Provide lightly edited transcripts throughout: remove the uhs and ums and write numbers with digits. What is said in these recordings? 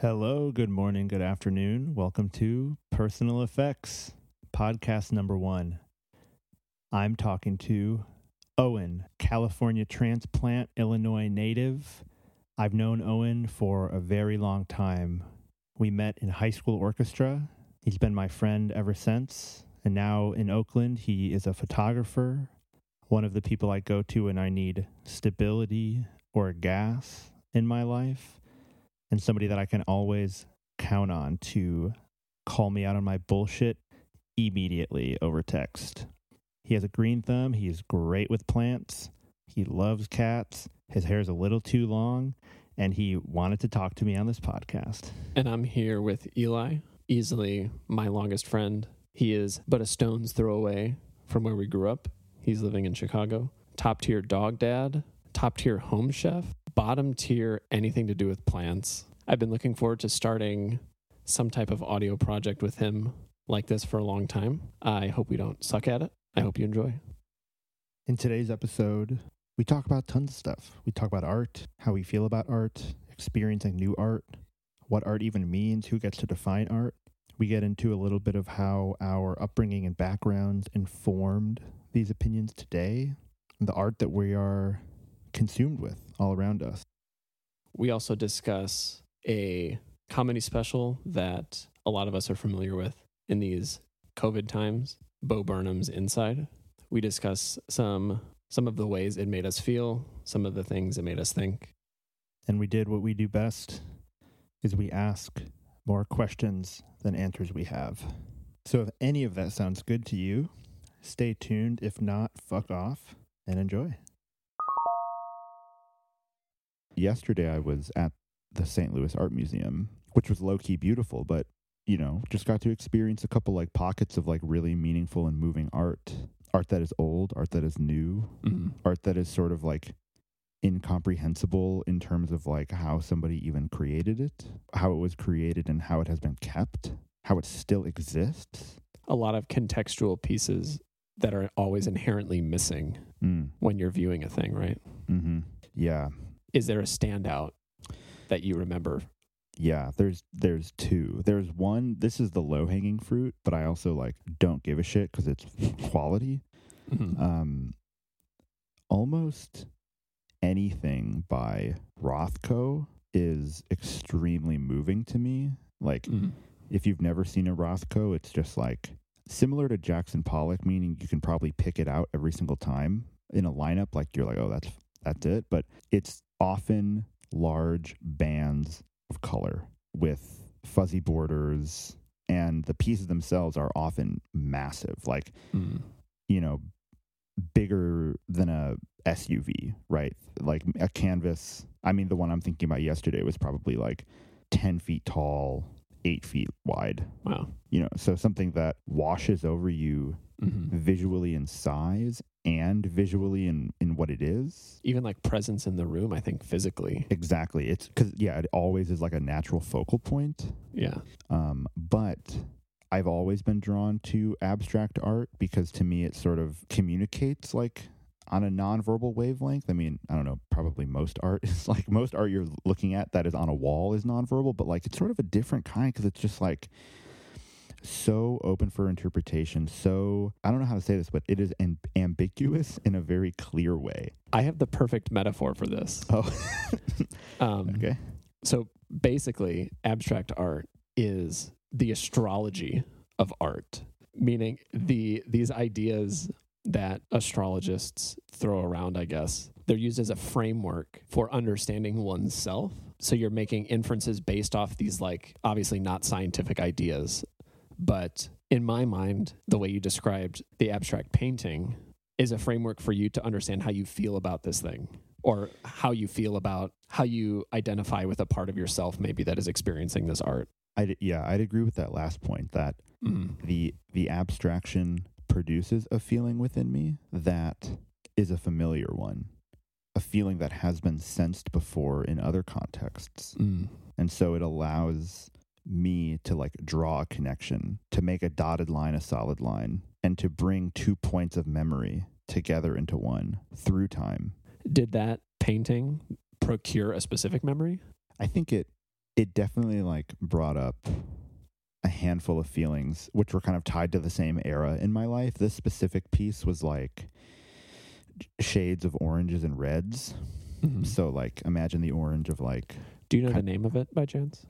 Hello, good morning, good afternoon. Welcome to Personal Effects, podcast number 1. I'm talking to Owen, California transplant, Illinois native. I've known Owen for a very long time. We met in high school orchestra. He's been my friend ever since. And now in Oakland, he is a photographer, one of the people I go to when I need stability or gas in my life, and somebody that I can always count on to call me out on my bullshit immediately over text. He has a green thumb. He is great with plants. He loves cats. His hair is a little too long, and he wanted to talk to me on this podcast. And I'm here with Eli, easily my longest friend. He is but a stone's throw away from where we grew up. He's living in Chicago. Top-tier dog dad, top-tier home chef, bottom tier anything to do with plants. I've been looking forward to starting some type of audio project with him like this for a long time. I hope we don't suck at it. I hope you enjoy. In today's episode, we talk about tons of stuff. We talk about art, how we feel about art, experiencing new art, what art even means, who gets to define art. We get into a little bit of how our upbringing and backgrounds informed these opinions today, the art that we are consumed with all around us. We also discuss a comedy special that a lot of us are familiar with in these COVID times, Bo Burnham's Inside. We discuss some of the ways it made us feel, some of the things it made us think. And we did what we do best, is we ask more questions than answers we have. So if any of that sounds good to you, stay tuned. If not, fuck off and enjoy. Yesterday, I was at the St. Louis Art Museum, which was low-key beautiful, but, you know, just got to experience a couple, like, pockets of, like, really meaningful and moving art. Art that is old, art that is new, mm-hmm. Art that is sort of, like, incomprehensible in terms of, like, how somebody even created it, how it was created and how it has been kept, how it still exists. A lot of contextual pieces that are always inherently missing when you're viewing a thing, right? Mm-hmm. Yeah. Is there a standout that you remember? Yeah, there's two. There's one, this is the low-hanging fruit, but I also, like, don't give a shit because it's quality. Mm-hmm. Almost anything by Rothko is extremely moving to me. Like, if you've never seen a Rothko, it's just, like, similar to Jackson Pollock, meaning you can probably pick it out every single time in a lineup. Like, you're like, oh, that's it. But it's often large bands of color with fuzzy borders, and the pieces themselves are often massive, like, you know, bigger than a SUV, right? Like a canvas. I mean, the one I'm thinking about yesterday was probably like 10 feet tall, 8 feet wide. Wow. You know, so something that washes over you visually in size and visually in what it is. Even like presence in the room, I think physically. Exactly. It's because, yeah, it always is like a natural focal point. Yeah. But I've always been drawn to abstract art because to me it sort of communicates like on a nonverbal wavelength. I mean, I don't know, probably most art is like, most art you're looking at that is on a wall is nonverbal, but like it's sort of a different kind because it's just like so open for interpretation. So I don't know how to say this, but it is ambiguous in a very clear way. I have the perfect metaphor for this. Oh, okay. So basically, abstract art is the astrology of art, meaning these ideas that astrologists throw around, I guess. They're used as a framework for understanding oneself. So you're making inferences based off these, like, obviously not scientific ideas. But in my mind, the way you described the abstract painting is a framework for you to understand how you feel about this thing, or how you feel about how you identify with a part of yourself maybe that is experiencing this art. I'd agree with that last point, that the abstraction produces a feeling within me that is a familiar one, a feeling that has been sensed before in other contexts. And so it allows me to, like, draw a connection, to make a dotted line a solid line, and to bring two points of memory together into one through time. Did that painting procure a specific memory? I think it it definitely like brought up a handful of feelings, which were kind of tied to the same era in my life. This specific piece was like shades of oranges and reds. Mm-hmm. So like, imagine the orange of like... Do you know the name of it by chance?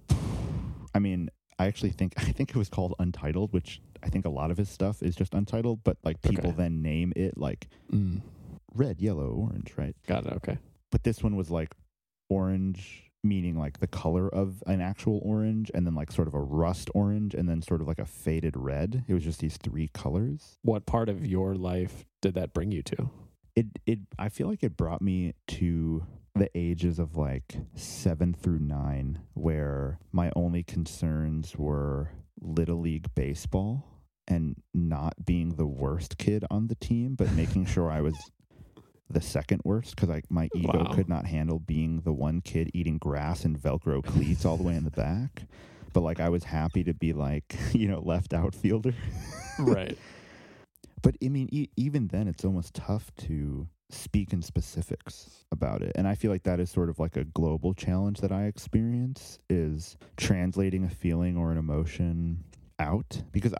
I mean, I think it was called Untitled, which I think a lot of his stuff is just Untitled, but like people then name it like red, yellow, orange, right? Got it. Okay. But this one was like orange, meaning like the color of an actual orange, and then like sort of a rust orange, and then sort of like a faded red. It was just these three colors. What part of your life did that bring you to? It I feel like it brought me to the ages of like 7 through 9, where my only concerns were Little League baseball and not being the worst kid on the team, but making sure I was the second worst, because like my ego could not handle being the one kid eating grass and Velcro cleats all the way in the back. But like I was happy to be like, you know, left outfielder. Right. But I mean, even then, it's almost tough to speak in specifics about it. And I feel like that is sort of like a global challenge that I experience, is translating a feeling or an emotion out. Because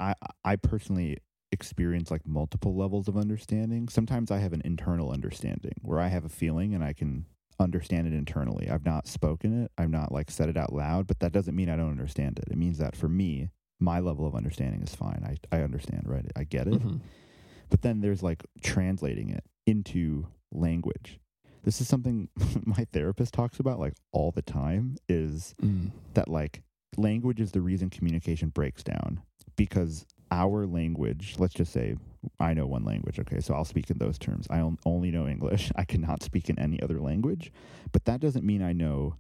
I personally experience like multiple levels of understanding. Sometimes I have an internal understanding where I have a feeling and I can understand it internally. I've not spoken it. I've not like said it out loud, but that doesn't mean I don't understand it. It means that for me, my level of understanding is fine. I understand, right? I get it. Mm-hmm. But then there's like translating it into language. This is something my therapist talks about like all the time, is that like language is the reason communication breaks down, because our language, let's just say I know one language, okay, so I'll speak in those terms. I only know English. I cannot speak in any other language, but that doesn't mean I know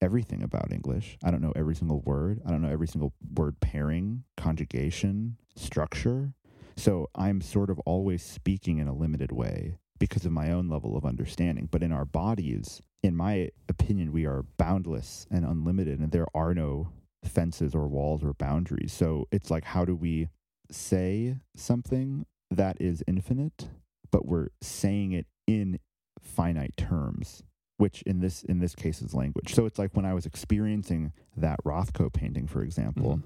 everything about English. I don't know every single word. I don't know every single word pairing, conjugation, structure. So I'm sort of always speaking in a limited way because of my own level of understanding. But in our bodies, in my opinion, we are boundless and unlimited, and there are no fences or walls or boundaries. So it's like, how do we say something that is infinite, but we're saying it in finite terms, which in this case is language. So it's like when I was experiencing that Rothko painting, for example,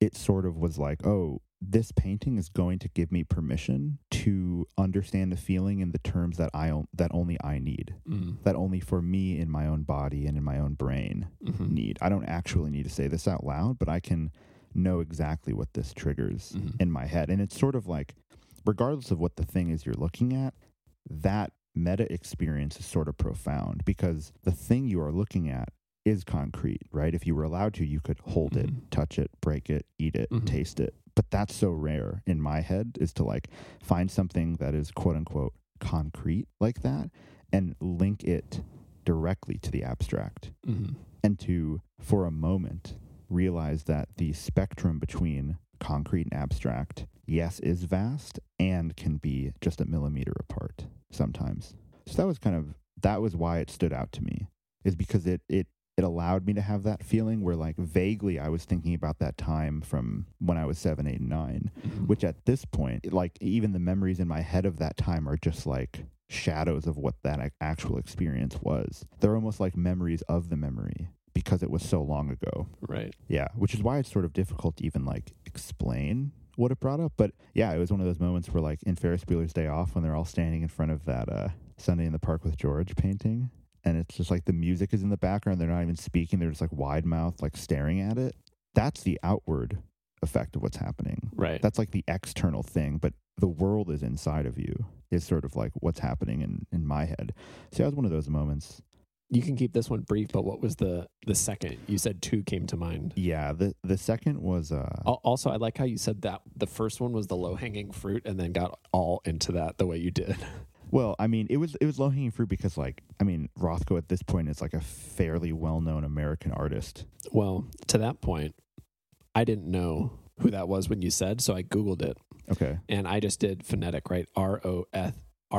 it sort of was like, oh, this painting is going to give me permission to understand the feeling in the terms that that only I need, that only for me in my own body and in my own brain need. I don't actually need to say this out loud, but I can know exactly what this triggers in my head. And it's sort of like, regardless of what the thing is you're looking at, that meta experience is sort of profound, because the thing you are looking at is concrete, right? If you were allowed to, you could hold it, touch it, break it, eat it, taste it. But that's so rare in my head, is to like find something that is quote unquote concrete like that and link it directly to the abstract, and to, for a moment, realize that the spectrum between concrete and abstract, yes, is vast and can be just a millimeter apart sometimes. So that was why it stood out to me, is because it allowed me to have that feeling where like vaguely I was thinking about that time from when I was 7, 8, and 9, which at this point, like even the memories in my head of that time are just like shadows of what that actual experience was. They're almost like memories of the memory because it was so long ago. Right. Yeah. Which is why it's sort of difficult to even like explain what it brought up. But yeah, it was one of those moments where like in Ferris Bueller's Day Off, when they're all standing in front of that Sunday in the Park with George painting, and it's just like the music is in the background. They're not even speaking. They're just like wide mouth, like staring at it. That's the outward effect of what's happening. Right. That's like the external thing, but the world is inside of you, is sort of like what's happening in my head. So that was one of those moments. You can keep this one brief, but what was the second? You said 2 came to mind. Yeah, the second was... Also, I like how you said that the first one was the low-hanging fruit and then got all into that the way you did. Well, I mean, it was low-hanging fruit because, like, I mean, Rothko at this point is, like, a fairly well-known American artist. Well, to that point, I didn't know who that was when you said, so I Googled it. Okay. And I just did phonetic, right? R-O-T-H-C-O.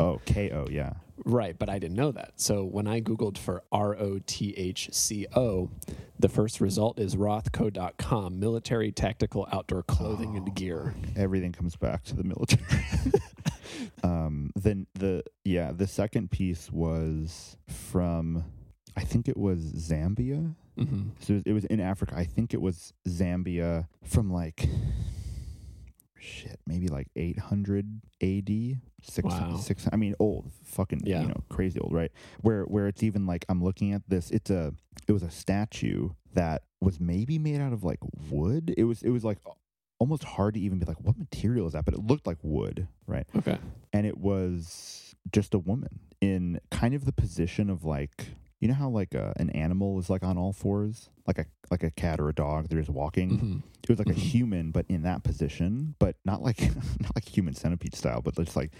Oh, K-O, yeah. Right, but I didn't know that. So when I Googled for R-O-T-H-C-O, the first result is Rothko.com, military tactical outdoor clothing and gear. Everything comes back to the military. Then the second piece was from I think it was Zambia. Mm-hmm. So it was in Africa. I think it was Zambia from like, shit, maybe like 800 AD. Six. I mean, old, fucking, you know, crazy old, right? Where it's even like, I'm looking at this. It was a statue that was maybe made out of like wood. It was like almost hard to even be like, what material is that? But it looked like wood, right? Okay. And it was just a woman in kind of the position of like, you know how like an animal is like on all fours, like a cat or a dog, they're just walking. Mm-hmm. It was like a human, but in that position, but not like human centipede style, but just like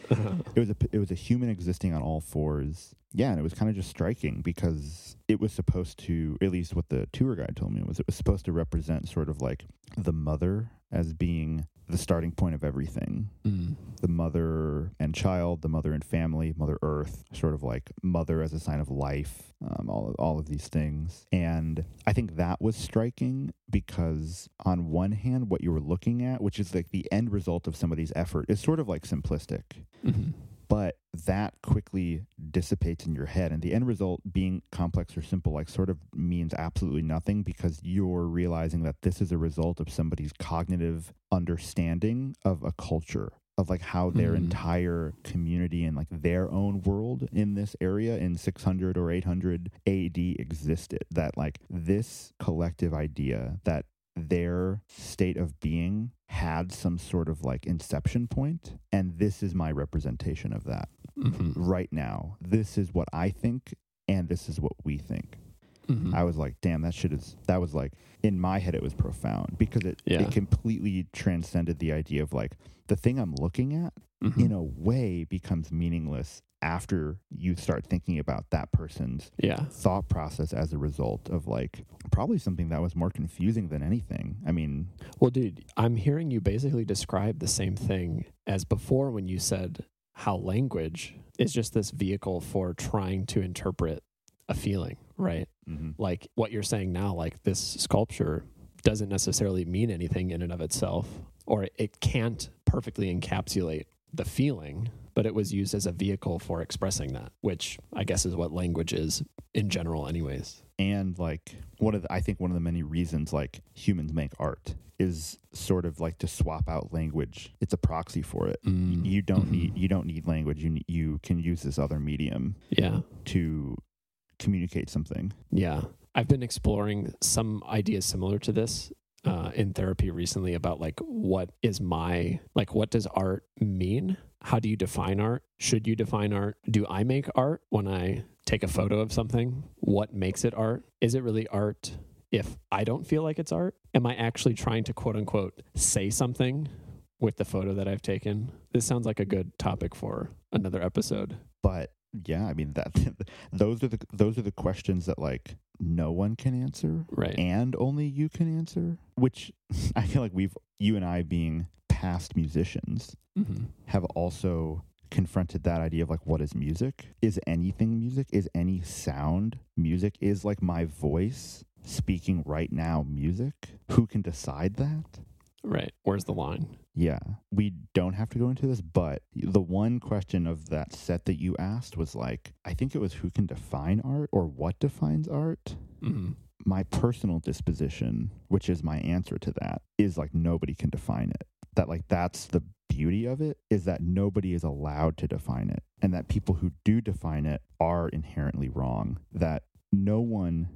it was a human existing on all fours. Yeah, and it was kind of just striking because it was supposed to, at least what the tour guide told me was, it was supposed to represent sort of like the mother as being the starting point of everything. Mm. The mother and child, the mother and family, Mother Earth, sort of like mother as a sign of life, all of these things. And I think that was striking because on one hand, what you were looking at, which is like the end result of somebody's effort, is sort of like simplistic. Mm-hmm. But that quickly dissipates in your head. And the end result being complex or simple, like, sort of means absolutely nothing because you're realizing that this is a result of somebody's cognitive understanding of a culture, of like how their entire community and like their own world in this area in 600 or 800 AD existed. That like this collective idea that their state of being had some sort of like inception point, and this is my representation of that right now. This is what I think, and this is what we think. Mm-hmm. I was like, damn, that was like, in my head, it was profound because it completely transcended the idea of like the thing I'm looking at in a way becomes meaningless after you start thinking about that person's thought process as a result of like probably something that was more confusing than anything. I mean, well, dude, I'm hearing you basically describe the same thing as before when you said how language is just this vehicle for trying to interpret a feeling, right? Mm-hmm. Like what you're saying now, like this sculpture doesn't necessarily mean anything in and of itself, or it can't perfectly encapsulate the feeling, but it was used as a vehicle for expressing that, which I guess is what language is in general anyways. And like one of the many reasons like humans make art is sort of like to swap out language. It's a proxy for it. Mm. You don't need language. You can use this other medium to communicate something. Yeah. I've been exploring some ideas similar to this in therapy recently about like what does art mean? How do you define art? Should you define art? Do I make art when I take a photo of something? What makes it art? Is it really art if I don't feel like it's art? Am I actually trying to quote unquote say something with the photo that I've taken? This sounds like a good topic for another episode. But yeah, I mean that those are the questions that like no one can answer, right? And only you can answer, which I feel like you and I being past musicians have also confronted that idea of like, what is music? Is anything music? Is any sound music? Is like my voice speaking right now music? Who can decide that? Right. Where's the line? Yeah. We don't have to go into this, but the one question of that set that you asked was like, I think it was who can define art or what defines art? Mm-hmm. My personal disposition, which is my answer to that, is like nobody can define it. That like that's the beauty of it, is that nobody is allowed to define it, and that people who do define it are inherently wrong, that no one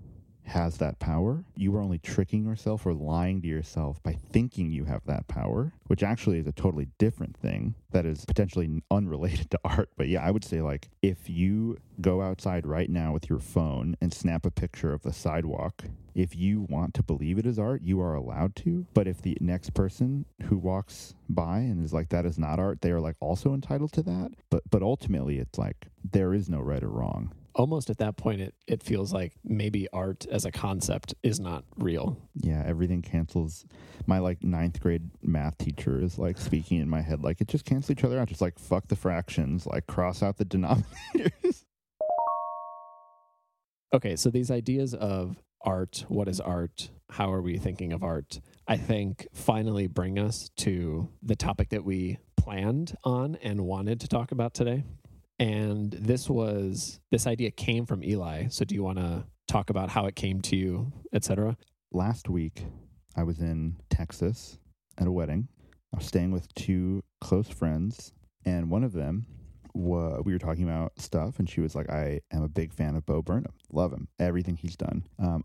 has that power. You are only tricking yourself or lying to yourself by thinking you have that power, which actually is a totally different thing that is potentially unrelated to art. But yeah, I would say like if you go outside right now with your phone and snap a picture of the sidewalk, if you want to believe it is art, you are allowed to. But if the next person who walks by and is like, that is not art, they are like also entitled to that. But ultimately it's like there is no right or wrong. Almost at that point, it feels like maybe art as a concept is not real. Yeah, everything cancels. My like ninth grade math teacher is like speaking in my head, like it just cancels each other out. Just like fuck the fractions, like cross out the denominators. Okay, so these ideas of art, what is art, how are we thinking of art, I think finally bring us to the topic that we planned on and wanted to talk about today. And this idea came from Eli. So do you want to talk about how it came to you, et cetera? Last week, I was in Texas at a wedding. I was staying with two close friends, and one of them, we were talking about stuff, and she was like, I am a big fan of Bo Burnham. Love him. Everything he's done.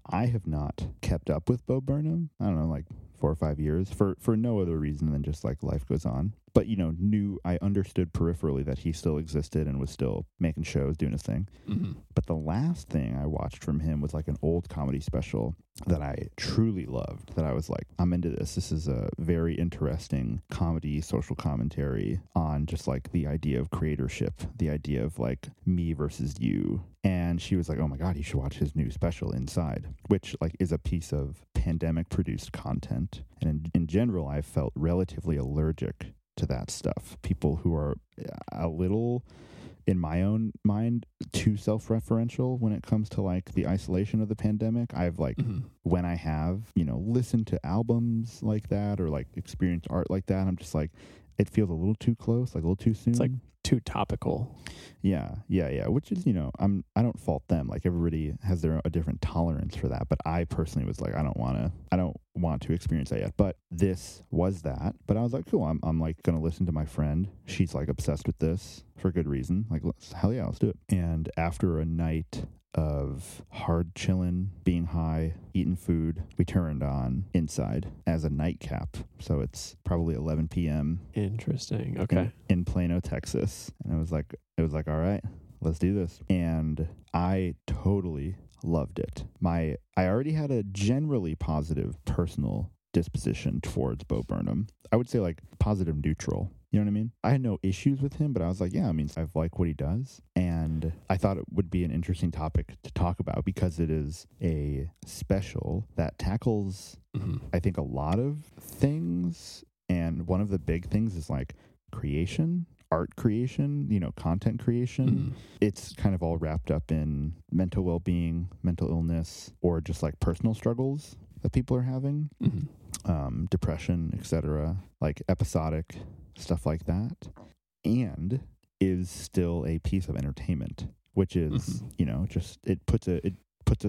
I have not kept up with Bo Burnham. I don't know, like 4 or 5 years for no other reason than just like life goes on. But, you know, I understood peripherally that he still existed and was still making shows, doing his thing. Mm-hmm. But the last thing I watched from him was like an old comedy special that I truly loved, that I was like, I'm into this. This is a very interesting comedy, social commentary on just like the idea of creatorship, the idea of like me versus you. And she was like, oh my God, you should watch his new special, Inside, which like is a piece of pandemic produced content. And in general, I felt relatively allergic to that stuff. People who are a little, in my own mind, too self-referential when it comes to like the isolation of the pandemic. I've like, mm-hmm. when I have, you know, listened to albums like that or like experienced art like that, I'm just like, it feels a little too close, like a little too soon. It's like too topical. Yeah. Which is, you know, I don't fault them. Like everybody has their own, a different tolerance for that. But I personally was like, I don't want to experience that yet. But this was that. But I was like, cool. I'm like going to listen to my friend. She's like obsessed with this for good reason. Like, hell yeah, let's do it. And after a night of hard chilling, being high, eating food, we turned on Inside as a nightcap. So it's probably 11 p.m. Interesting. Okay. In Plano, Texas. And it was like, all right, let's do this. And I totally loved it. I already had a generally positive personal disposition towards Bo Burnham. I would say like positive neutral. You know what I mean? I had no issues with him, but I was like, yeah, I mean, I've liked what he does. And I thought it would be an interesting topic to talk about because it is a special that tackles, mm-hmm. I think, a lot of things. And one of the big things is like creation, art creation, you know, content creation. Mm-hmm. It's kind of all wrapped up in mental well-being, mental illness, or just like personal struggles that people are having, mm-hmm. Depression, etc., like episodic stuff like that, and is still a piece of entertainment, which is, mm-hmm. you know, just it puts a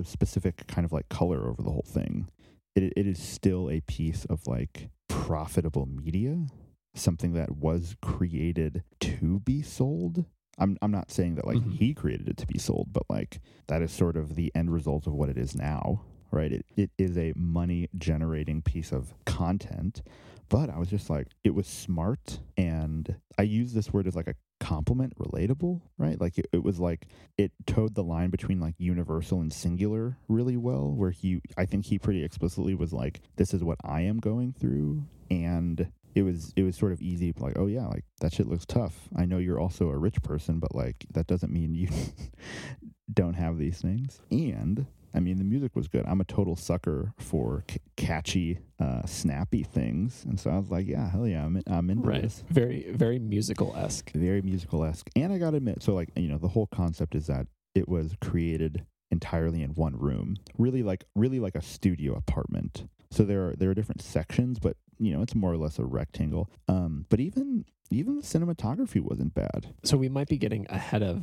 specific kind of like color over the whole thing. It is still a piece of like profitable media, something that was created to be sold. I'm not saying that like mm-hmm. he created it to be sold, but like that is sort of the end result of what it is now, right? It is a money generating piece of content. But I was just like, it was smart, and I use this word as like a compliment, relatable, right? Like it was like, it towed the line between like universal and singular really well, where I think he pretty explicitly was like, this is what I am going through. And it was sort of easy, like, oh yeah, like that shit looks tough. I know you're also a rich person, but like that doesn't mean you don't have these things. And I mean, the music was good. I'm a total sucker for catchy, snappy things. And so I was like, yeah, hell yeah, I'm into this. Very, very musical-esque. Very musical-esque. And I got to admit, so like, you know, the whole concept is that it was created entirely in one room, really like a studio apartment. So there are different sections, but, you know, it's more or less a rectangle. But even the cinematography wasn't bad. So we might be getting ahead of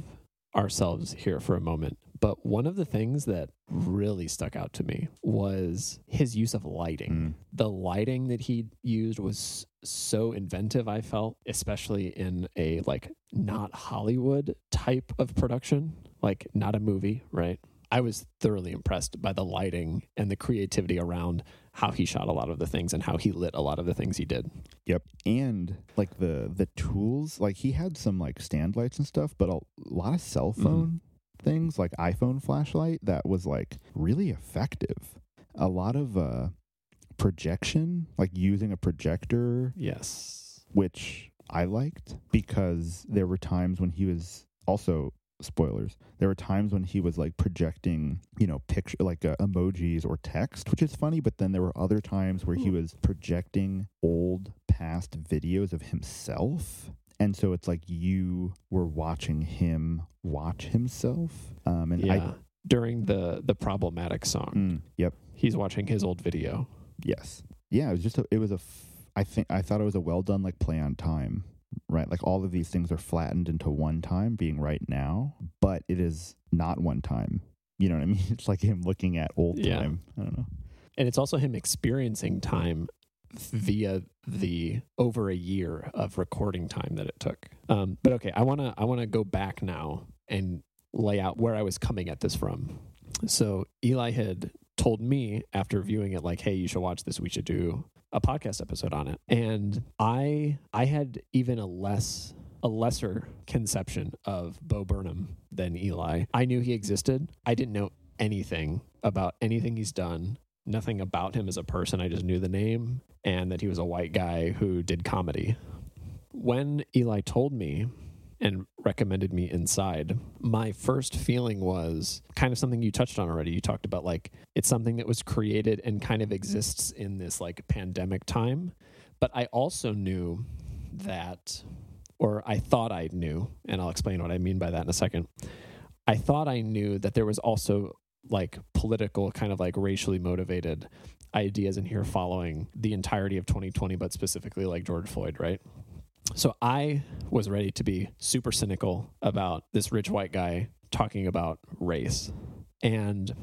ourselves here for a moment, but one of the things that really stuck out to me was his use of lighting. Mm. The lighting that he used was so inventive, I felt, especially in a like not Hollywood type of production, like not a movie, right? I was thoroughly impressed by the lighting and the creativity around how he shot a lot of the things and how he lit a lot of the things he did. Yep. And like the tools, like he had some like stand lights and stuff, but a lot of cell phone things like iPhone flashlight that was like really effective. A lot of projection, like using a projector. Yes. Which I liked because there were times when he was also... spoilers. There were times when he was like projecting, you know, picture like emojis or text, which is funny. But then there were other times where he was projecting old past videos of himself. And so it's like you were watching him watch himself. During the problematic song. Yep. He's watching his old video. Yes. Yeah. It was just, I thought it was a well done like play on time. right? Like all of these things are flattened into one time being right now, but it is not one time. You know what I mean? It's like him looking at old time. I don't know. And it's also him experiencing time via the over a year of recording time that it took. But okay, I wanna go back now and lay out where I was coming at this from. So Eli had told me after viewing it, like, hey, you should watch this. We should do a podcast episode on it. And I had even a lesser conception of Bo Burnham than Eli. I knew he existed. I didn't know anything about anything he's done, nothing about him as a person. I just knew the name and that he was a white guy who did comedy. When Eli told me and recommended me Inside, my first feeling was kind of something you touched on already. You talked about, like, it's something that was created and kind of exists in this, like, pandemic time. But I also knew that, or I thought I knew, and I'll explain what I mean by that in a second. I thought I knew that there was also, like, political, kind of like racially motivated ideas in here following the entirety of 2020, but specifically like George Floyd, right? So I was ready to be super cynical about this rich white guy talking about race. And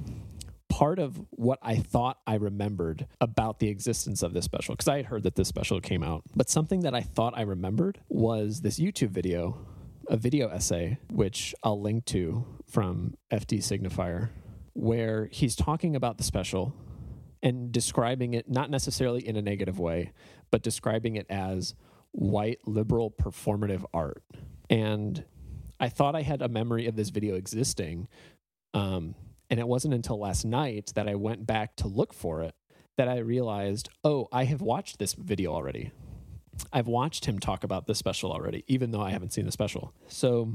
part of what I thought I remembered about the existence of this special, because I had heard that this special came out, but something that I thought I remembered was this YouTube video, a video essay, which I'll link to from F.D. Signifier, where he's talking about the special and describing it, not necessarily in a negative way, but describing it as white liberal performative art. And I thought I had a memory of this video existing. And it wasn't until last night that I went back to look for it that I realized, oh, I have watched this video already. I've watched him talk about this special already, even though I haven't seen the special. So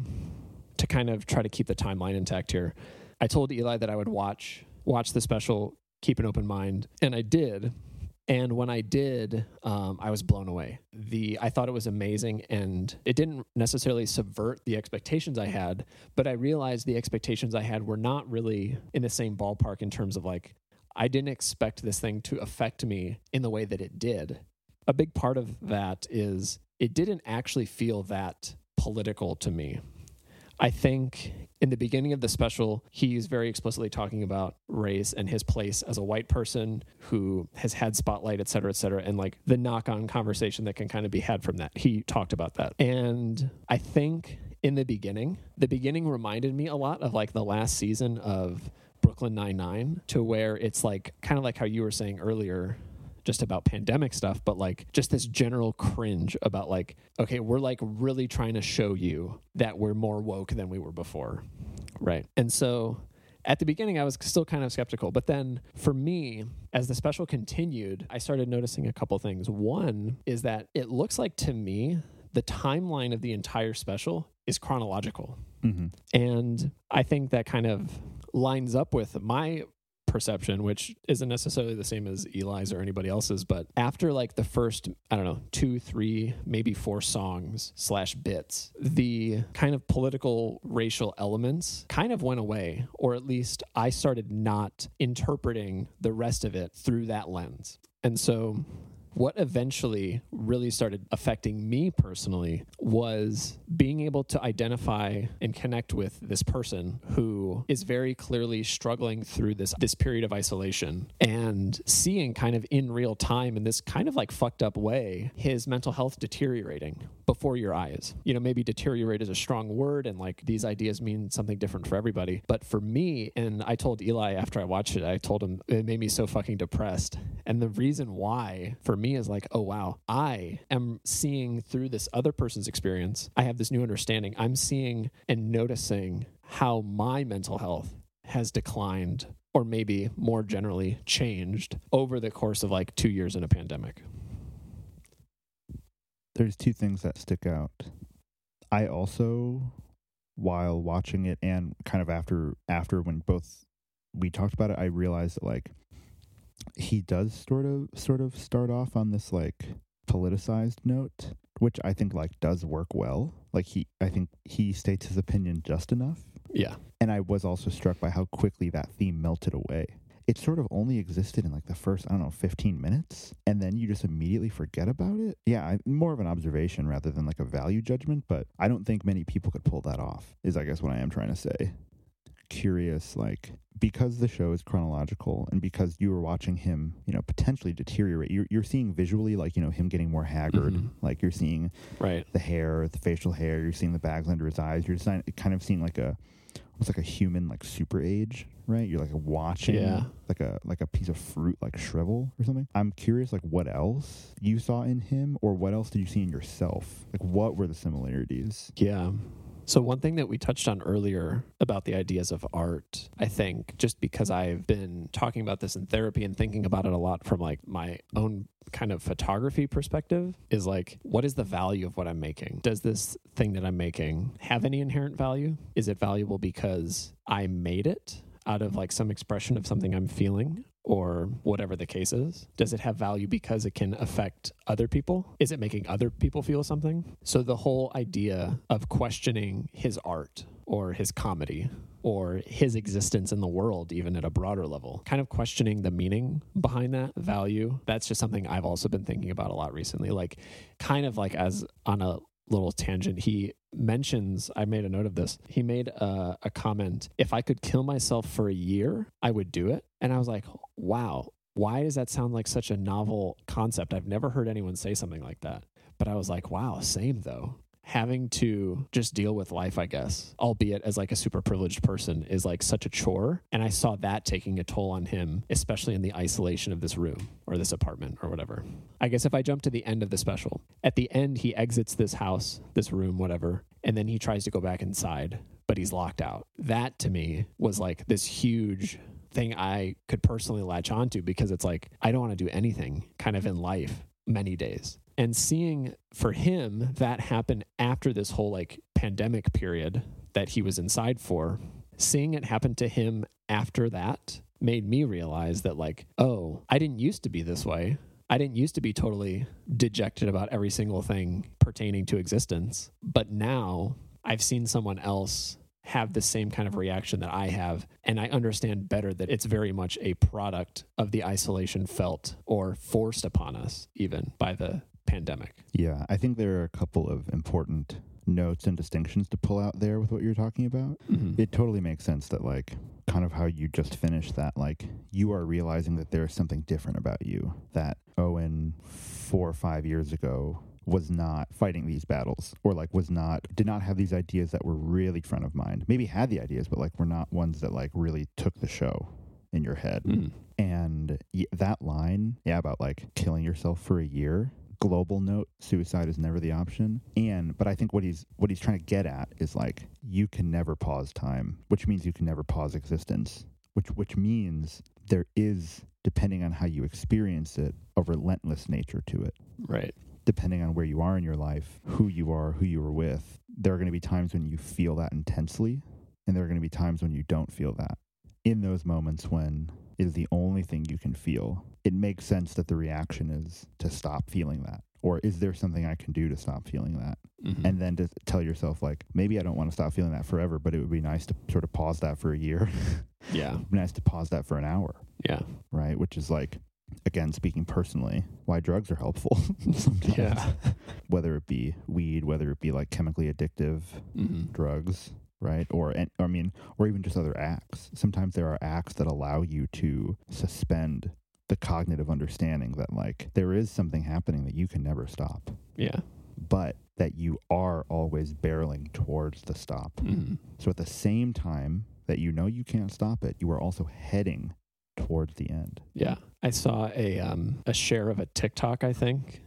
to kind of try to keep the timeline intact here, I told Eli that I would watch the special, keep an open mind. And I did. And when I did, I was blown away. I thought it was amazing, and it didn't necessarily subvert the expectations I had, but I realized the expectations I had were not really in the same ballpark in terms of, like, I didn't expect this thing to affect me in the way that it did. A big part of that is it didn't actually feel that political to me. I think in the beginning of the special, he's very explicitly talking about race and his place as a white person who has had spotlight, et cetera, and like the knock-on conversation that can kind of be had from that. He talked about that. And I think in the beginning reminded me a lot of like the last season of Brooklyn Nine-Nine, to where it's like kind of like how you were saying earlier just about pandemic stuff, but like just this general cringe about like, okay, we're like really trying to show you that we're more woke than we were before, right? And so at the beginning, I was still kind of skeptical. But then for me, as the special continued, I started noticing a couple things. One is that it looks like to me, the timeline of the entire special is chronological. Mm-hmm. And I think that kind of lines up with my perception, which isn't necessarily the same as Eli's or anybody else's, but after like the first, I don't know, 2, 3, maybe 4 songs/bits, the kind of political racial elements kind of went away, or at least I started not interpreting the rest of it through that lens. And so what eventually really started affecting me personally was being able to identify and connect with this person who is very clearly struggling through this period of isolation, and seeing kind of in real time in this kind of like fucked up way, his mental health deteriorating before your eyes. You know, maybe deteriorate is a strong word, and like these ideas mean something different for everybody. But for me, and I told Eli after I watched it, I told him it made me so fucking depressed. And the reason why for me is like, oh wow, I am seeing through this other person's experience. I have this new understanding. I'm seeing and noticing how my mental health has declined, or maybe more generally changed, over the course of like 2 years in a pandemic. There's two things that stick out. I also, while watching it and kind of after when both we talked about it, I realized that like he does sort of start off on this like politicized note, which I think like does work well. Like I think he states his opinion just enough. Yeah. And I was also struck by how quickly that theme melted away. it sort of only existed in like the first, 15 minutes, and then you just immediately forget about it. Yeah, more of an observation rather than like a value judgment, but I don't think many people could pull that off, is I guess what I am trying to say. Curious, like, because the show is chronological and because you were watching him, potentially deteriorate, you're seeing visually, like, him getting more haggard, mm-hmm. like you're seeing right. the hair, the facial hair, you're seeing the bags under his eyes, you're kind of seeing like almost like a human, like, super age, right? You're like watching like a piece of fruit, like, shrivel or something. I'm curious, like, what else you saw in him, or what else did you see in yourself? Like, what were the similarities? Yeah. So one thing that we touched on earlier about the ideas of art, I think, just because I've been talking about this in therapy and thinking about it a lot from, like, my own kind of photography perspective, is like, what is the value of what I'm making? Does this thing that I'm making have any inherent value? Is it valuable because I made it out of, like, some expression of something I'm feeling? Or whatever the case is. Does it have value because it can affect other people? Is it making other people feel something? So the whole idea of questioning his art or his comedy or his existence in the world, even at a broader level, kind of questioning the meaning behind that value, that's just something I've also been thinking about a lot recently. Like, kind of like, as on a little tangent, he mentions, I made a note of this, he made a comment, if I could kill myself for a year, I would do it. And I was like, wow, why does that sound like such a novel concept? I've never heard anyone say something like that. But I was like, wow, same though. Having to just deal with life, I guess, albeit as, like, a super privileged person, is, like, such a chore. And I saw that taking a toll on him, especially in the isolation of this room or this apartment or whatever. I guess if I jump to the end of the special, at the end, he exits this house, this room, whatever, and then he tries to go back inside, but he's locked out. That to me was, like, this huge thing I could personally latch onto, because it's like, I don't want to do anything kind of in life many days. And seeing for him that happen after this whole, like, pandemic period that he was inside for, seeing it happen to him after that made me realize that, like, oh, I didn't used to be this way. I didn't used to be totally dejected about every single thing pertaining to existence. But now I've seen someone else have the same kind of reaction that I have, and I understand better that it's very much a product of the isolation felt or forced upon us, even, by the pandemic. Yeah, I think there are a couple of important notes and distinctions to pull out there with what you're talking about. Mm-hmm. It totally makes sense that, like, kind of how you just finished that, like, you are realizing that there is something different about you, that Owen 4 or 5 years ago was not fighting these battles, or, like, did not have these ideas that were really front of mind. Maybe had the ideas, but, like, were not ones that, like, really took the show in your head. Mm-hmm. And that line, about, like, killing yourself for a year, global note, suicide is never the option. But I think what he's trying to get at is, like, you can never pause time, which means you can never pause existence, which means there is, depending on how you experience it, a relentless nature to it. Right. Depending on where you are in your life, who you were with, there are going to be times when you feel that intensely, and there are going to be times when you don't feel that. In those moments when it is the only thing you can feel, it makes sense that the reaction is to stop feeling that. Or is there something I can do to stop feeling that? Mm-hmm. And then to tell yourself, like, maybe I don't want to stop feeling that forever, but it would be nice to sort of pause that for a year. Yeah. Nice to pause that for an hour. Yeah. Right? Which is, like, again, speaking personally, why drugs are helpful sometimes. Yeah. Whether it be weed, whether it be, like, chemically addictive mm-hmm. drugs, right? Or even just other acts. Sometimes there are acts that allow you to suspend the cognitive understanding that, like, there is something happening that you can never stop. Yeah. But that you are always barreling towards the stop. Mm-hmm. So at the same time that you know you can't stop it, you are also heading towards the end. Yeah. I saw a share of a TikTok, I think.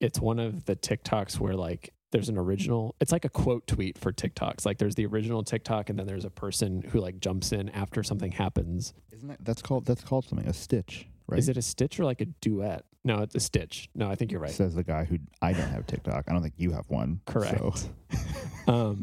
It's one of the TikToks where, like, there's an original, it's like a quote tweet for TikToks. Like, there's the original TikTok, and then there's a person who, like, jumps in after something happens. Isn't that, that's called something, a stitch, right? Is it a stitch or, like, a duet? No, it's a stitch. No, I think you're right. Says the guy who, I don't have TikTok. I don't think you have one. Correct. So.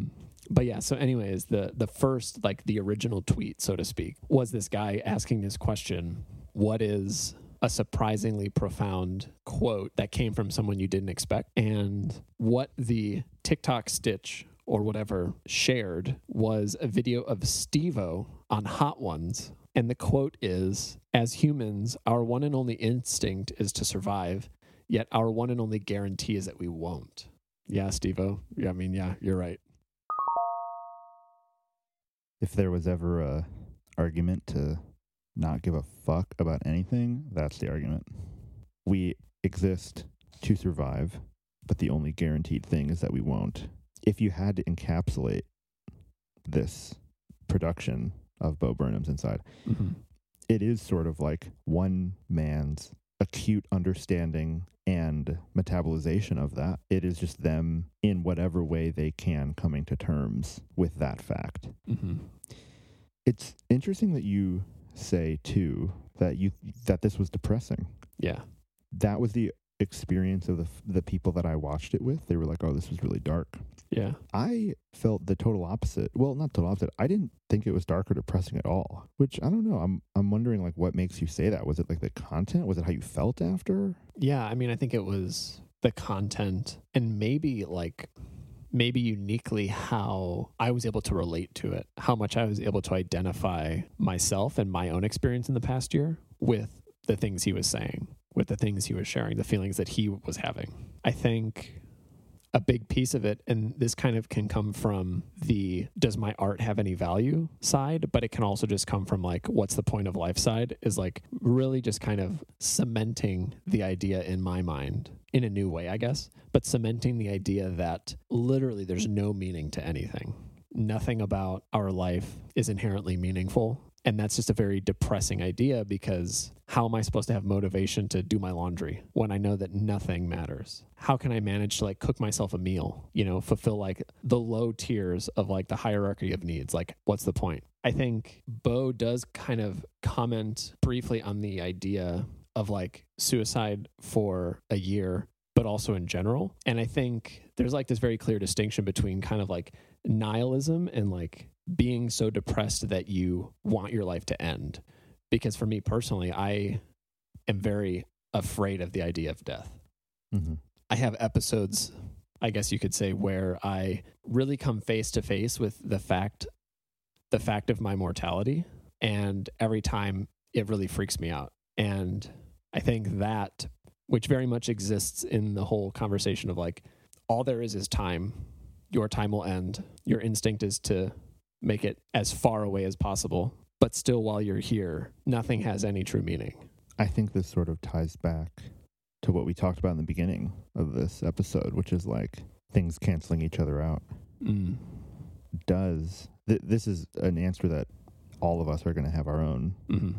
But yeah, so anyways, the first, like, the original tweet, so to speak, was this guy asking this question, what is a surprisingly profound quote that came from someone you didn't expect? And what the TikTok stitch or whatever shared was a video of Steve-O on Hot Ones And the quote is, "As humans, our one and only instinct is to survive, yet our one and only guarantee is that we won't." Yeah, Steve-O. Yeah, I mean, yeah, you're right. If there was ever a argument to not give a fuck about anything, that's the argument. We exist to survive, but the only guaranteed thing is that we won't. If you had to encapsulate this production of Bo Burnham's Inside, mm-hmm. it is sort of like one man's acute understanding and metabolization of that. It is just them, in whatever way they can, coming to terms with that fact. Mm-hmm. It's interesting that you say, too, that this was depressing. Yeah. That was the experience of the people that I watched it with. They were like, oh, this was really dark. Yeah. I felt the total opposite. Well, not total opposite. I didn't think it was dark or depressing at all, which I don't know. I'm wondering, like, what makes you say that? Was it like the content? Was it how you felt after? Yeah. I mean, I think it was the content and maybe uniquely how I was able to relate to it, how much I was able to identify myself and my own experience in the past year with the things he was saying, with the things he was sharing, the feelings that he was having. I think a big piece of it, and this kind of can come from the does my art have any value side, but it can also just come from like what's the point of life side, is like really just kind of cementing the idea in my mind in a new way, I guess, but cementing the idea that literally there's no meaning to anything. Nothing about our life is inherently meaningful. And that's just a very depressing idea, because how am I supposed to have motivation to do my laundry when I know that nothing matters? How can I manage to like cook myself a meal, you know, fulfill like the low tiers of like the hierarchy of needs? Like, what's the point? I think Bo does kind of comment briefly on the idea of like suicide for a year, but also in general. And I think there's like this very clear distinction between kind of like nihilism and like being so depressed that you want your life to end. Because for me personally, I am very afraid of the idea of death. Mm-hmm. I have episodes, I guess you could say, where I really come face to face with the fact of my mortality. And every time it really freaks me out. And I think that, which very much exists in the whole conversation of like, all there is time. Your time will end. Your instinct is to make it as far away as possible, but still while you're here, nothing has any true meaning. I think this sort of ties back to what we talked about in the beginning of this episode, which is like things canceling each other out. Mm. This is an answer that all of us are going to have our own mm-hmm.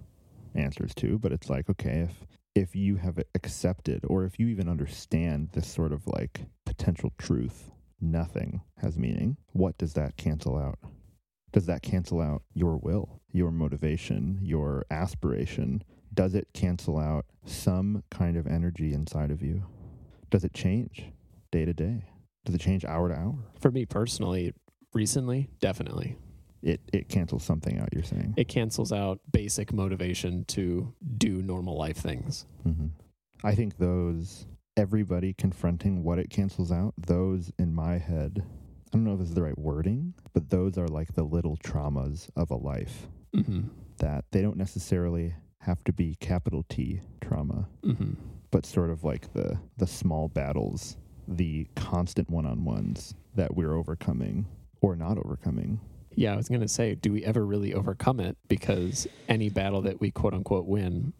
answers to, but it's like, okay, if you have accepted, or if you even understand this sort of like potential truth, nothing has meaning, what does that cancel out? Does that cancel out your will, your motivation, your aspiration? Does it cancel out some kind of energy inside of you? Does it change day to day? Does it change hour to hour? For me personally, recently, definitely. It cancels something out, you're saying? It cancels out basic motivation to do normal life things. Mm-hmm. I think everybody confronting what it cancels out, those in my head, I don't know if this is the right wording, but those are like the little traumas of a life mm-hmm. that they don't necessarily have to be capital T trauma, mm-hmm. but sort of like the small battles, the constant one-on-ones that we're overcoming or not overcoming. Yeah, I was going to say, do we ever really overcome it? Because any battle that we quote-unquote win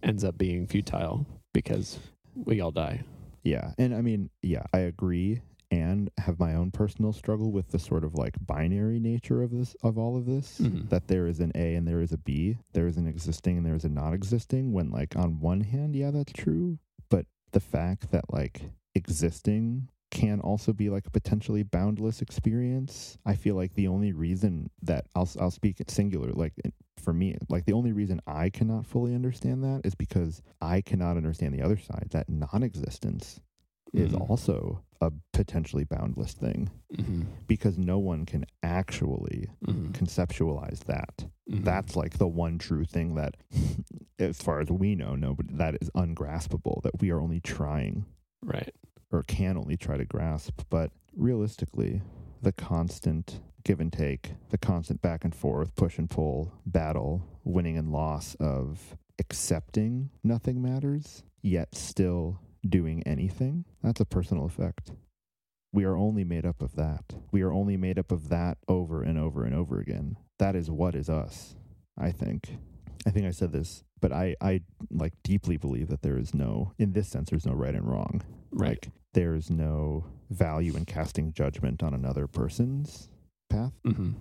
ends up being futile because we all die. Yeah, and I mean, yeah, I agree. And have my own personal struggle with the sort of like binary nature of this, of all of this, mm-hmm. that there is an A and there is a B, there is an existing and there is a not existing, when like on one hand, yeah, that's true. But the fact that like existing can also be like a potentially boundless experience, I feel like the only reason that I'll speak singular, like for me, like the only reason I cannot fully understand that is because I cannot understand the other side, that non-existence is mm-hmm. also a potentially boundless thing mm-hmm. because no one can actually mm-hmm. conceptualize that. Mm-hmm. That's like the one true thing that, as far as we know, nobody, that is ungraspable, that we are only trying, right, or can only try to grasp. But realistically, the constant give and take, the constant back and forth, push and pull, battle, winning and loss of accepting nothing matters, yet still doing anything. That's a personal effect. We are only made up of that. We are only made up of that over and over and over again. That is what is us, I think. I think I said this, but I like deeply believe that there is no, in this sense, there's no right and wrong. Right. Like, there is no value in casting judgment on another person's path. Mm-hmm.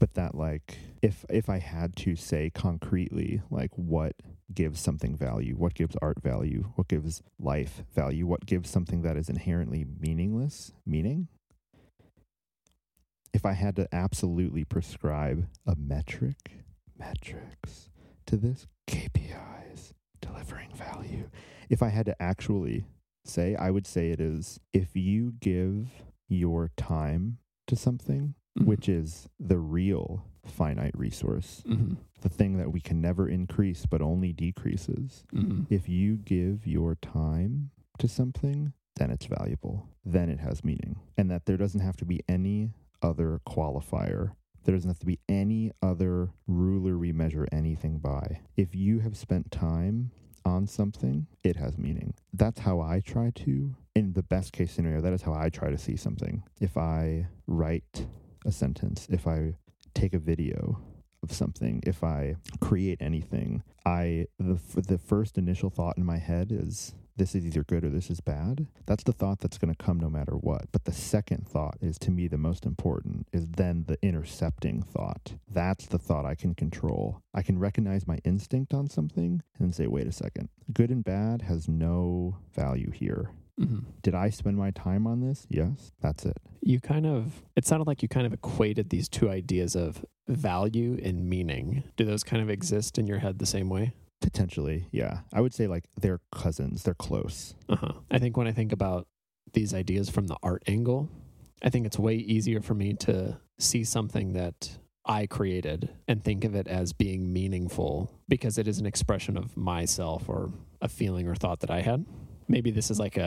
But that, like, if I had to say concretely, like, what gives something value, what gives art value, what gives life value, what gives something that is inherently meaningless meaning? If I had to absolutely prescribe a metrics to this, KPIs, delivering value, if I had to actually say, I would say it is if you give your time to something, mm-hmm. which is the real finite resource, mm-hmm. the thing that we can never increase but only decreases. Mm-hmm. If you give your time to something, then it's valuable. Then it has meaning. And that there doesn't have to be any other qualifier. There doesn't have to be any other ruler we measure anything by. If you have spent time on something, it has meaning. That's how I try to, in the best case scenario, that is how I try to see something. If I write a sentence, if I take a video of something, if I create anything, the first initial thought in my head is, this is either good or this is bad. That's the thought that's going to come no matter what. But the second thought is, to me, the most important, is then the intercepting thought. That's the thought I can control. I can recognize my instinct on something and say, wait a second, good and bad has no value here. Mm-hmm. Did I spend my time on this? Yes, that's it. It sounded like you kind of equated these two ideas of value and meaning. Do those kind of exist in your head the same way? Potentially, yeah. I would say, like, they're cousins. They're close. Uh-huh. I think when I think about these ideas from the art angle, I think it's way easier for me to see something that I created and think of it as being meaningful because it is an expression of myself or a feeling or thought that I had. Maybe this is like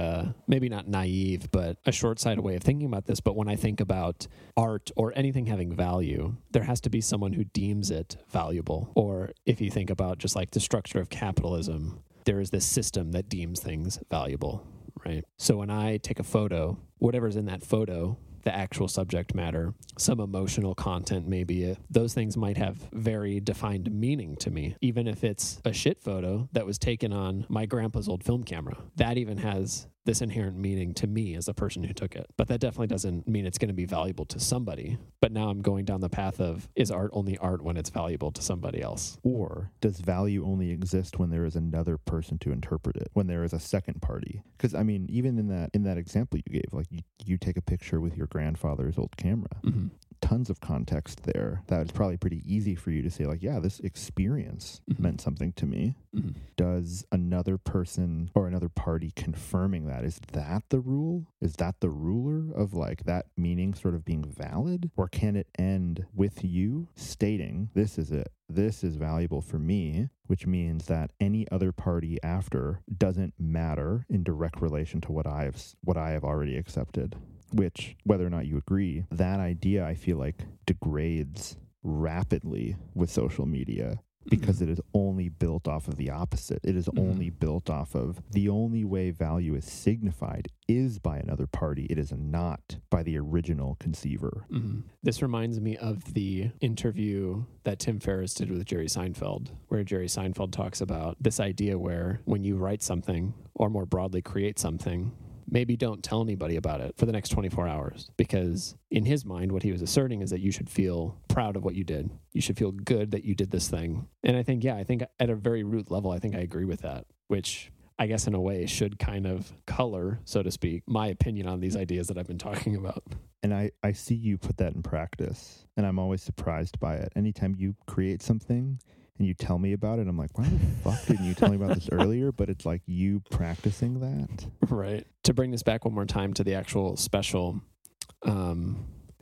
maybe not naive, but a short-sighted way of thinking about this. But when I think about art or anything having value, there has to be someone who deems it valuable. Or if you think about just like the structure of capitalism, there is this system that deems things valuable, right? So when I take a photo, whatever's in that photo, the actual subject matter, some emotional content maybe, those things might have very defined meaning to me. Even if it's a shit photo that was taken on my grandpa's old film camera, that even has this inherent meaning to me as the person who took it. But that definitely doesn't mean it's going to be valuable to somebody. But now I'm going down the path of, is art only art when it's valuable to somebody else? Or does value only exist when there is another person to interpret it, when there is a second party? Because, I mean, even in that example you gave, like, you take a picture with your grandfather's old camera. Mm-hmm. Tons of context there. That is probably pretty easy for you to say, like, yeah, this experience mm-hmm. meant something to me. Mm-hmm. Does another person or another party confirming that, is that the rule? Is that the ruler of, like, that meaning sort of being valid? Or can it end with you stating, this is it, this is valuable for me, which means that any other party after doesn't matter in direct relation to what I have already accepted? Which, whether or not you agree, that idea, I feel like, degrades rapidly with social media because mm-hmm. it is only built off of the opposite. It is mm-hmm. only built off of, the only way value is signified is by another party. It is not by the original conceiver. Mm-hmm. This reminds me of the interview that Tim Ferriss did with Jerry Seinfeld, where Jerry Seinfeld talks about this idea where when you write something, or more broadly create something, maybe don't tell anybody about it for the next 24 hours. Because in his mind, what he was asserting is that you should feel proud of what you did. You should feel good that you did this thing. And I think at a very root level, I think I agree with that, which I guess in a way should kind of color, so to speak, my opinion on these ideas that I've been talking about. And I see you put that in practice, and I'm always surprised by it. Anytime you create something and you tell me about it, I'm like, why the fuck didn't you tell me about this earlier? But it's like you practicing that. Right. To bring this back one more time to the actual special,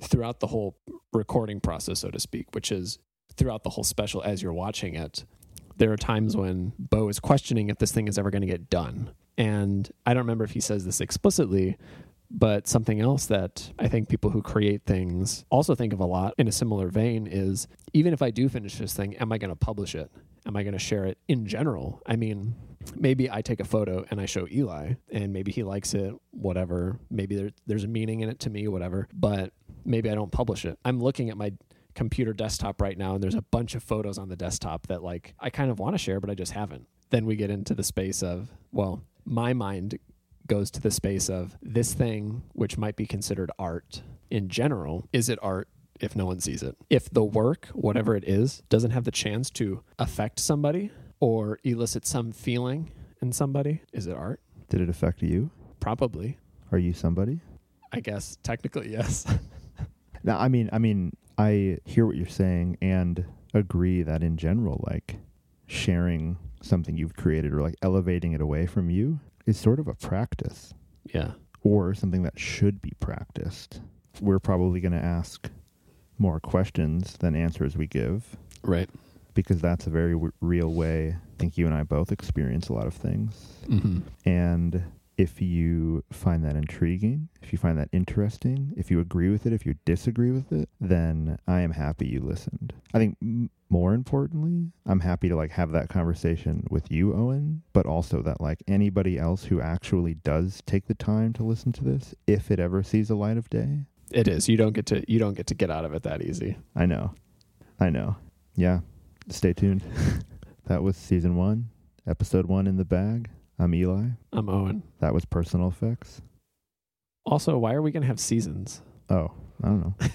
throughout the whole recording process, so to speak, which is throughout the whole special as you're watching it, there are times when Bo is questioning if this thing is ever going to get done. And I don't remember if he says this explicitly, But something else that I think people who create things also think of a lot in a similar vein is, even if I do finish this thing, am I going to publish it? Am I going to share it in general? I mean, maybe I take a photo and I show Eli, and maybe he likes it, whatever. Maybe there's a meaning in it to me, whatever. But maybe I don't publish it. I'm looking at my computer desktop right now, and there's a bunch of photos on the desktop that, like, I kind of want to share, but I just haven't. Then we get into the space of, well, my mind goes to the space of this thing, which might be considered art in general. Is it art if no one sees it? If the work, whatever it is, doesn't have the chance to affect somebody or elicit some feeling in somebody, is it art? Did it affect you? Probably. Are you somebody? I guess technically, yes. Now, I mean, I hear what you're saying and agree that in general, like, sharing something you've created or like elevating it away from you is sort of a practice. Yeah. Or something that should be practiced. We're probably going to ask more questions than answers we give. Right. Because that's a very real way. I think you and I both experience a lot of things. Mm-hmm. And if you find that intriguing, if you find that interesting, if you agree with it, if you disagree with it, then I am happy you listened. I think more importantly, I'm happy to like have that conversation with you, Owen, but also that like anybody else who actually does take the time to listen to this, if it ever sees the light of day. It is. You don't get to get out of it that easy. I know. Yeah. Stay tuned. That was season 1, episode 1 in the bag. I'm Eli. I'm Owen. That was Personal Effects. Also, why are we going to have seasons? Oh, I don't know.